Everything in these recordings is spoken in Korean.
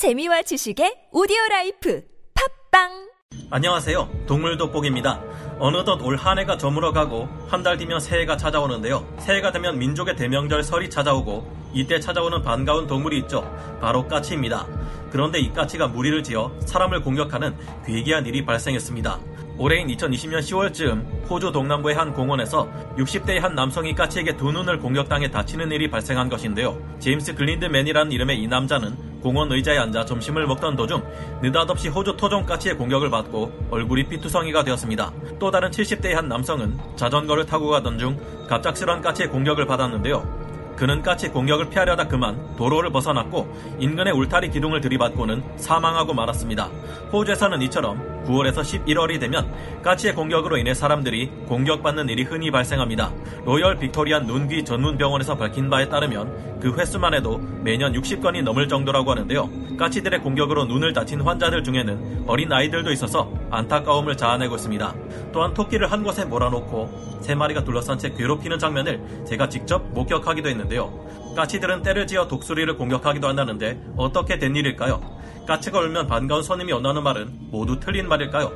재미와 지식의 오디오라이프 팝빵! 안녕하세요. 동물돋보기입니다. 어느덧 올 한 해가 저물어가고 한 달 뒤면 새해가 찾아오는데요. 새해가 되면 민족의 대명절 설이 찾아오고 이때 찾아오는 반가운 동물이 있죠. 바로 까치입니다. 그런데 이 까치가 무리를 지어 사람을 공격하는 괴기한 일이 발생했습니다. 올해인 2020년 10월쯤 호주 동남부의 한 공원에서 60대의 한 남성이 까치에게 두 눈을 공격당해 다치는 일이 발생한 것인데요. 제임스 글린드맨이라는 이름의 이 남자는 공원 의자에 앉아 점심을 먹던 도중 느닷없이 호주 토종 까치의 공격을 받고 얼굴이 피투성이가 되었습니다. 또 다른 70대의 한 남성은 자전거를 타고 가던 중 갑작스런 까치의 공격을 받았는데요. 그는 까치 공격을 피하려다 그만 도로를 벗어났고 인근의 울타리 기둥을 들이받고는 사망하고 말았습니다. 호주에서는 이처럼 9월에서 11월이 되면 까치의 공격으로 인해 사람들이 공격받는 일이 흔히 발생합니다. 로열 빅토리안 눈귀 전문병원에서 밝힌 바에 따르면 그 횟수만 해도 매년 60건이 넘을 정도라고 하는데요. 까치들의 공격으로 눈을 다친 환자들 중에는 어린 아이들도 있어서 안타까움을 자아내고 있습니다. 또한 토끼를 한 곳에 몰아놓고 3마리가 둘러싼 채 괴롭히는 장면을 제가 직접 목격하기도 했는데요. 까치들은 때를 지어 독수리를 공격하기도 한다는데 어떻게 된 일일까요? 까치가 울면 반가운 손님이 온다는 말은 모두 틀린 말일까요?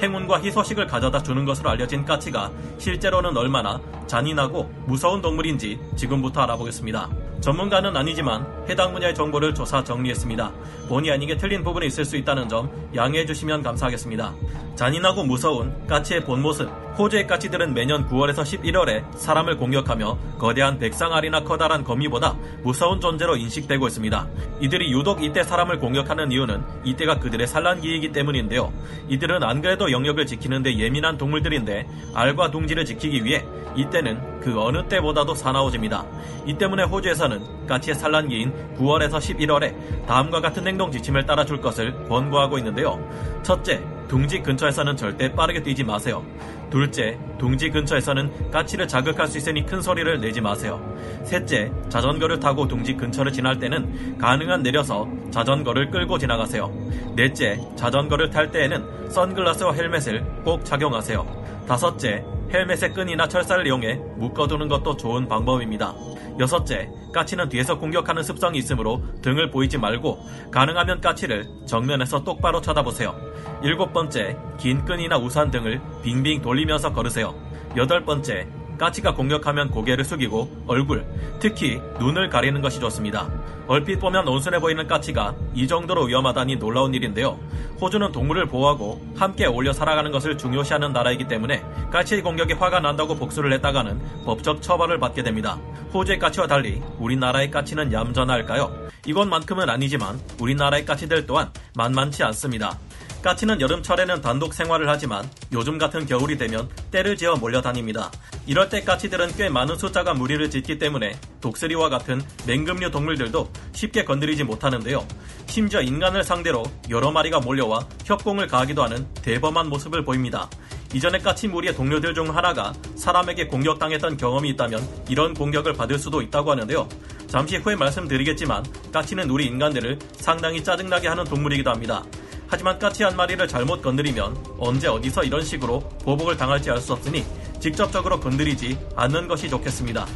행운과 희소식을 가져다 주는 것으로 알려진 까치가 실제로는 얼마나 잔인하고 무서운 동물인지 지금부터 알아보겠습니다. 전문가는 아니지만 해당 분야의 정보를 조사 정리했습니다. 본의 아니게 틀린 부분이 있을 수 있다는 점 양해해 주시면 감사하겠습니다. 잔인하고 무서운 까치의 본 모습. 호주의 까치들은 매년 9월에서 11월에 사람을 공격하며 거대한 백상아리나 커다란 거미보다 무서운 존재로 인식되고 있습니다. 이들이 유독 이때 사람을 공격하는 이유는 이때가 그들의 산란기이기 때문인데요. 이들은 안 그래도 영역을 지키는 데 예민한 동물들인데 알과 둥지를 지키기 위해 이때는 그 어느 때보다도 사나워집니다. 이 때문에 호주에서는 까치의 산란기인 9월에서 11월에 다음과 같은 행동 지침을 따라줄 것을 권고하고 있는데요. 첫째, 둥지 근처에서는 절대 빠르게 뛰지 마세요. 둘째, 둥지 근처에서는 까치를 자극할 수 있으니 큰 소리를 내지 마세요. 셋째, 자전거를 타고 둥지 근처를 지날 때는 가능한 내려서 자전거를 끌고 지나가세요. 넷째, 자전거를 탈 때에는 선글라스와 헬멧을 꼭 착용하세요. 다섯째, 헬멧의 끈이나 철사를 이용해 묶어두는 것도 좋은 방법입니다. 여섯째, 까치는 뒤에서 공격하는 습성이 있으므로 등을 보이지 말고 가능하면 까치를 정면에서 똑바로 쳐다보세요. 일곱 번째, 긴 끈이나 우산 등을 빙빙 돌리면서 걸으세요. 여덟 번째, 까치가 공격하면 고개를 숙이고 얼굴, 특히 눈을 가리는 것이 좋습니다. 얼핏 보면 온순해 보이는 까치가 이 정도로 위험하다니 놀라운 일인데요. 호주는 동물을 보호하고 함께 어울려 살아가는 것을 중요시하는 나라이기 때문에 까치의 공격에 화가 난다고 복수를 했다가는 법적 처벌을 받게 됩니다. 호주의 까치와 달리 우리나라의 까치는 얌전할까요? 이것만큼은 아니지만 우리나라의 까치들 또한 만만치 않습니다. 까치는 여름철에는 단독 생활을 하지만 요즘 같은 겨울이 되면 떼를 지어 몰려다닙니다. 이럴 때 까치들은 꽤 많은 숫자가 무리를 짓기 때문에 독수리와 같은 맹금류 동물들도 쉽게 건드리지 못하는데요. 심지어 인간을 상대로 여러 마리가 몰려와 협공을 가하기도 하는 대범한 모습을 보입니다. 이전에 까치 무리의 동료들 중 하나가 사람에게 공격당했던 경험이 있다면 이런 공격을 받을 수도 있다고 하는데요. 잠시 후에 말씀드리겠지만 까치는 우리 인간들을 상당히 짜증나게 하는 동물이기도 합니다. 하지만 까치 한 마리를 잘못 건드리면 언제 어디서 이런 식으로 보복을 당할지 알 수 없으니 직접적으로 건드리지 않는 것이 좋겠습니다.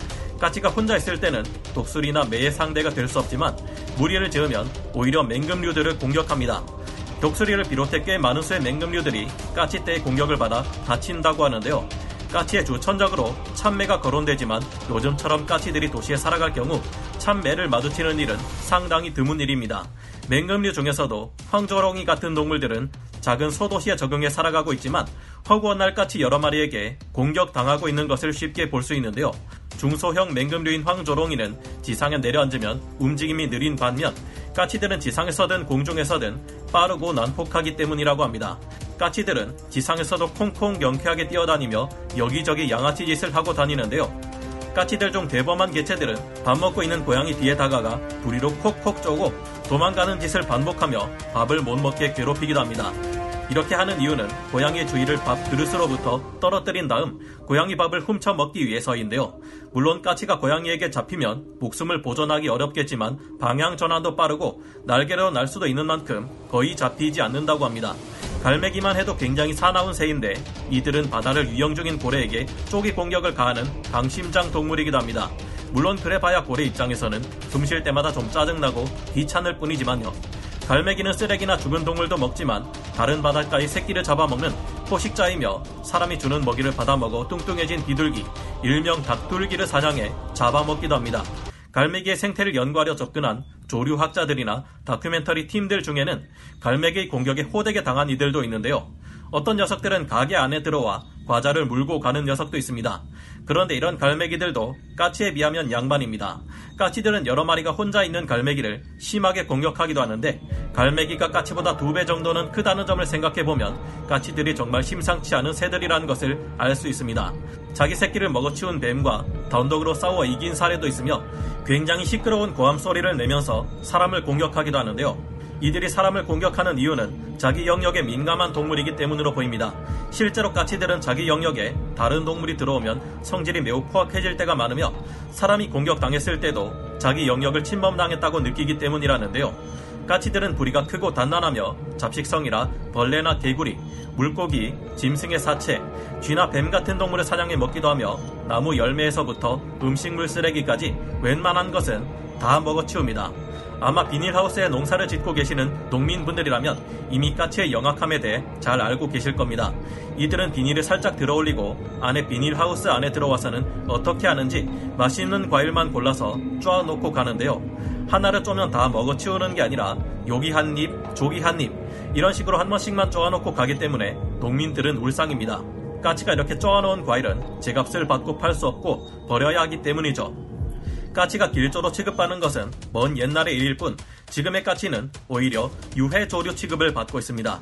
까치가 혼자 있을 때는 독수리나 매의 상대가 될 수 없지만 무리를 지으면 오히려 맹금류들을 공격합니다. 독수리를 비롯해 꽤 많은 수의 맹금류들이 까치 때의 공격을 받아 다친다고 하는데요. 까치의 주천적으로 참매가 거론되지만 요즘처럼 까치들이 도시에 살아갈 경우 참매를 마주치는 일은 상당히 드문 일입니다. 맹금류 중에서도 황조롱이 같은 동물들은 작은 소도시에 적응해 살아가고 있지만 허구한 날 까치 여러 마리에게 공격당하고 있는 것을 쉽게 볼 수 있는데요. 중소형 맹금류인 황조롱이는 지상에 내려앉으면 움직임이 느린 반면 까치들은 지상에서든 공중에서든 빠르고 난폭하기 때문이라고 합니다. 까치들은 지상에서도 콩콩 경쾌하게 뛰어다니며 여기저기 양아치 짓을 하고 다니는데요. 까치들 중 대범한 개체들은 밥 먹고 있는 고양이 뒤에 다가가 부리로 콕콕 쪼고 도망가는 짓을 반복하며 밥을 못 먹게 괴롭히기도 합니다. 이렇게 하는 이유는 고양이의 주위를 밥 그릇으로부터 떨어뜨린 다음 고양이 밥을 훔쳐 먹기 위해서인데요. 물론 까치가 고양이에게 잡히면 목숨을 보존하기 어렵겠지만 방향 전환도 빠르고 날개로 날 수도 있는 만큼 거의 잡히지 않는다고 합니다. 갈매기만 해도 굉장히 사나운 새인데 이들은 바다를 유영 중인 고래에게 쪼기 공격을 가하는 강심장 동물이기도 합니다. 물론 그래봐야 고래 입장에서는 숨 쉴 때마다 좀 짜증나고 귀찮을 뿐이지만요. 갈매기는 쓰레기나 죽은 동물도 먹지만 다른 바닷가의 새끼를 잡아먹는 포식자이며 사람이 주는 먹이를 받아먹어 뚱뚱해진 비둘기, 일명 닭둘기를 사냥해 잡아먹기도 합니다. 갈매기의 생태를 연구하려 접근한 조류학자들이나 다큐멘터리 팀들 중에는 갈매기의 공격에 호되게 당한 이들도 있는데요. 어떤 녀석들은 가게 안에 들어와 과자를 물고 가는 녀석도 있습니다. 그런데 이런 갈매기들도 까치에 비하면 양반입니다. 까치들은 여러 마리가 혼자 있는 갈매기를 심하게 공격하기도 하는데 갈매기가 까치보다 2배 정도는 크다는 점을 생각해보면 까치들이 정말 심상치 않은 새들이라는 것을 알 수 있습니다. 자기 새끼를 먹어치운 뱀과 단독으로 싸워 이긴 사례도 있으며 굉장히 시끄러운 고함 소리를 내면서 사람을 공격하기도 하는데요. 이들이 사람을 공격하는 이유는 자기 영역에 민감한 동물이기 때문으로 보입니다. 실제로 까치들은 자기 영역에 다른 동물이 들어오면 성질이 매우 포악해질 때가 많으며 사람이 공격당했을 때도 자기 영역을 침범당했다고 느끼기 때문이라는데요. 까치들은 부리가 크고 단단하며 잡식성이라 벌레나 개구리, 물고기, 짐승의 사체, 쥐나 뱀 같은 동물을 사냥해 먹기도 하며 나무 열매에서부터 음식물 쓰레기까지 웬만한 것은 다 먹어치웁니다. 아마 비닐하우스에 농사를 짓고 계시는 농민분들이라면 이미 까치의 영악함에 대해 잘 알고 계실 겁니다. 이들은 비닐을 살짝 들어올리고 안에 비닐하우스 안에 들어와서는 어떻게 하는지 맛있는 과일만 골라서 쫙 놓고 가는데요. 하나를 쪼면 다 먹어치우는 게 아니라 여기 한 입, 저기 한 입 이런 식으로 한 번씩만 쪼아놓고 가기 때문에 농민들은 울상입니다. 까치가 이렇게 쪼아놓은 과일은 제값을 받고 팔 수 없고 버려야 하기 때문이죠. 까치가 길조로 취급받는 것은 먼 옛날의 일일 뿐 지금의 까치는 오히려 유해조류 취급을 받고 있습니다.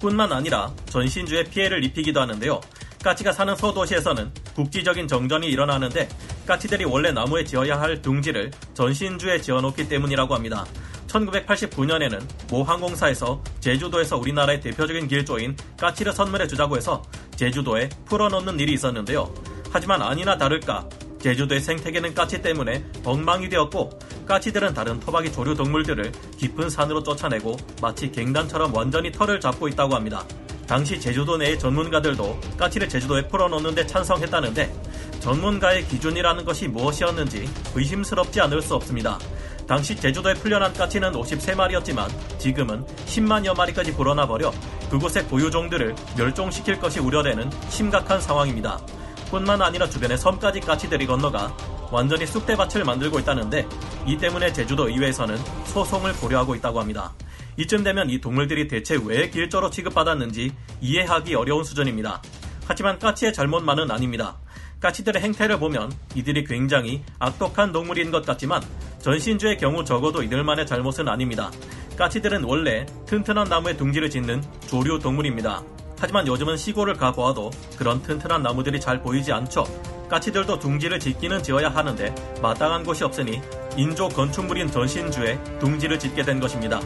뿐만 아니라 전신주에 피해를 입히기도 하는데요. 까치가 사는 소도시에서는 국지적인 정전이 일어나는데 까치들이 원래 나무에 지어야 할 둥지를 전신주에 지어놓기 때문이라고 합니다. 1989년에는 모 항공사에서 제주도에서 우리나라의 대표적인 길조인 까치를 선물해주자고 해서 제주도에 풀어놓는 일이 있었는데요. 하지만 아니나 다를까 제주도의 생태계는 까치 때문에 엉망이 되었고 까치들은 다른 토박이 조류 동물들을 깊은 산으로 쫓아내고 마치 갱단처럼 완전히 털을 잡고 있다고 합니다. 당시 제주도 내의 전문가들도 까치를 제주도에 풀어놓는데 찬성했다는데 전문가의 기준이라는 것이 무엇이었는지 의심스럽지 않을 수 없습니다. 당시 제주도에 풀려난 까치는 53마리였지만 지금은 10만여 마리까지 불어나버려 그곳의 고유종들을 멸종시킬 것이 우려되는 심각한 상황입니다. 뿐만 아니라 주변의 섬까지 까치들이 건너가 완전히 쑥대밭을 만들고 있다는데 이 때문에 제주도 의회에서는 소송을 고려하고 있다고 합니다. 이쯤 되면 이 동물들이 대체 왜 길조로 취급받았는지 이해하기 어려운 수준입니다. 하지만 까치의 잘못만은 아닙니다. 까치들의 행태를 보면 이들이 굉장히 악독한 동물인 것 같지만 전신주의 경우 적어도 이들만의 잘못은 아닙니다. 까치들은 원래 튼튼한 나무에 둥지를 짓는 조류 동물입니다. 하지만 요즘은 시골을 가보아도 그런 튼튼한 나무들이 잘 보이지 않죠. 까치들도 둥지를 짓기는 지어야 하는데 마땅한 곳이 없으니 인조 건축물인 전신주에 둥지를 짓게 된 것입니다.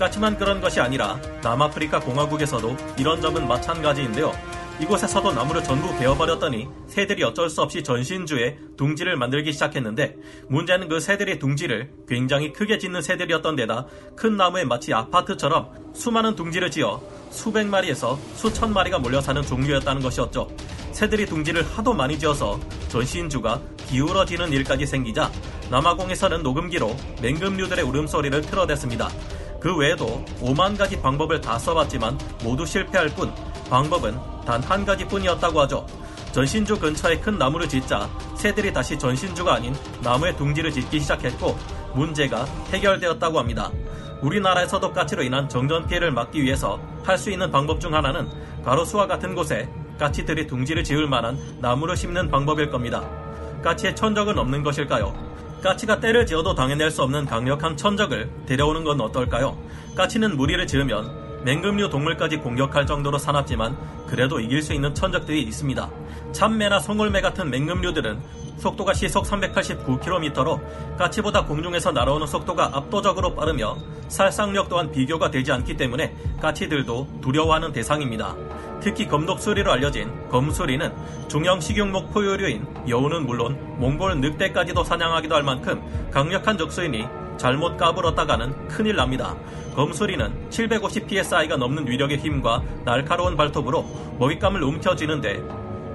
까치만 그런 것이 아니라 남아프리카 공화국에서도 이런 점은 마찬가지인데요. 이곳에서도 나무를 전부 베어버렸더니 새들이 어쩔 수 없이 전신주에 둥지를 만들기 시작했는데 문제는 그 새들이 둥지를 굉장히 크게 짓는 새들이었던 데다 큰 나무에 마치 아파트처럼 수많은 둥지를 지어 수백 마리에서 수천 마리가 몰려 사는 종류였다는 것이었죠. 새들이 둥지를 하도 많이 지어서 전신주가 기울어지는 일까지 생기자 남아공에서는 녹음기로 맹금류들의 울음소리를 틀어댔습니다. 그 외에도 5만 가지 방법을 다 써봤지만 모두 실패할 뿐 방법은 단 한 가지뿐이었다고 하죠. 전신주 근처에 큰 나무를 짓자 새들이 다시 전신주가 아닌 나무에 둥지를 짓기 시작했고 문제가 해결되었다고 합니다. 우리나라에서도 까치로 인한 정전 피해를 막기 위해서 할 수 있는 방법 중 하나는 가로수와 같은 곳에 까치들이 둥지를 지을 만한 나무를 심는 방법일 겁니다. 까치의 천적은 없는 것일까요? 까치가 때를 지어도 당해낼 수 없는 강력한 천적을 데려오는 건 어떨까요? 까치는 무리를 지으면 맹금류 동물까지 공격할 정도로 사납지만 그래도 이길 수 있는 천적들이 있습니다. 참매나 송골매 같은 맹금류들은 속도가 시속 389km로 까치보다 공중에서 날아오는 속도가 압도적으로 빠르며 살상력 또한 비교가 되지 않기 때문에 까치들도 두려워하는 대상입니다. 특히 검독수리로 알려진 검수리는 중형 식용목 포유류인 여우는 물론 몽골 늑대까지도 사냥하기도 할 만큼 강력한 적수이니 잘못 까불었다가는 큰일 납니다. 검수리는 750 psi가 넘는 위력의 힘과 날카로운 발톱으로 먹잇감을 움켜쥐는데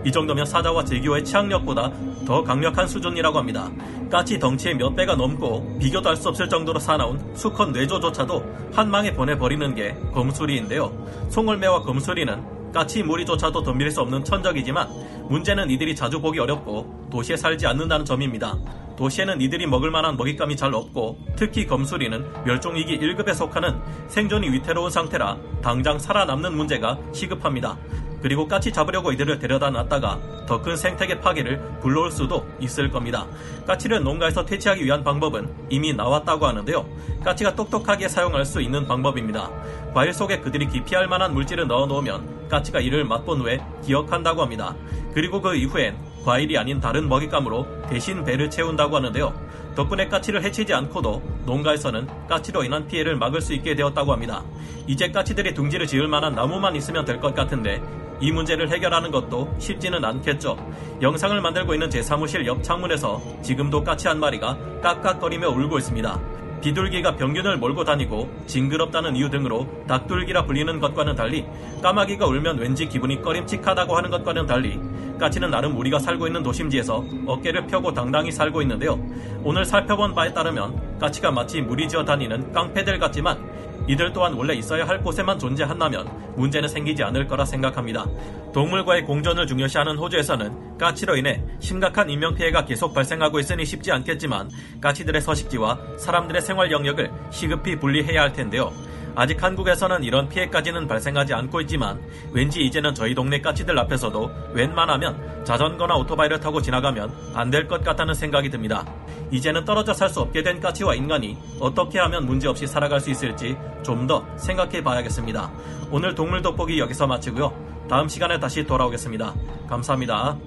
이 정도면 사자와 제규어의 치악력보다 더 강력한 수준이라고 합니다. 까치 덩치의 몇 배가 넘고 비교도 할 수 없을 정도로 사나운 수컷 뇌조조차도 한 망에 보내버리는 게 검수리인데요. 송골매와 검수리는 까치 무리조차도 덤빌 수 없는 천적이지만 문제는 이들이 자주 보기 어렵고 도시에 살지 않는다는 점입니다. 도시에는 이들이 먹을만한 먹잇감이 잘 없고 특히 검수리는 멸종위기 1급에 속하는 생존이 위태로운 상태라 당장 살아남는 문제가 시급합니다. 그리고 까치 잡으려고 이들을 데려다 놨다가 더 큰 생태계 파괴를 불러올 수도 있을 겁니다. 까치를 농가에서 퇴치하기 위한 방법은 이미 나왔다고 하는데요. 까치가 똑똑하게 사용할 수 있는 방법입니다. 과일 속에 그들이 기피할 만한 물질을 넣어놓으면 까치가 이를 맛본 후에 기억한다고 합니다. 그리고 그 이후엔 과일이 아닌 다른 먹잇감으로 대신 배를 채운다고 하는데요. 덕분에 까치를 해치지 않고도 농가에서는 까치로 인한 피해를 막을 수 있게 되었다고 합니다. 이제 까치들이 둥지를 지을 만한 나무만 있으면 될 것 같은데 이 문제를 해결하는 것도 쉽지는 않겠죠. 영상을 만들고 있는 제 사무실 옆 창문에서 지금도 까치 한 마리가 깍깍거리며 울고 있습니다. 비둘기가 병균을 몰고 다니고 징그럽다는 이유 등으로 닭둘기라 불리는 것과는 달리 까마귀가 울면 왠지 기분이 꺼림칙하다고 하는 것과는 달리 까치는 나름 우리가 살고 있는 도심지에서 어깨를 펴고 당당히 살고 있는데요. 오늘 살펴본 바에 따르면 까치가 마치 무리지어 다니는 깡패들 같지만 이들 또한 원래 있어야 할 곳에만 존재한다면 문제는 생기지 않을 거라 생각합니다. 동물과의 공존을 중요시하는 호주에서는 까치로 인해 심각한 인명피해가 계속 발생하고 있으니 쉽지 않겠지만 까치들의 서식지와 사람들의 생활 영역을 시급히 분리해야 할 텐데요. 아직 한국에서는 이런 피해까지는 발생하지 않고 있지만 왠지 이제는 저희 동네 까치들 앞에서도 웬만하면 자전거나 오토바이를 타고 지나가면 안 될 것 같다는 생각이 듭니다. 이제는 떨어져 살 수 없게 된 까치와 인간이 어떻게 하면 문제없이 살아갈 수 있을지 좀 더 생각해 봐야겠습니다. 오늘 동물 돋보기 여기서 마치고요. 다음 시간에 다시 돌아오겠습니다. 감사합니다.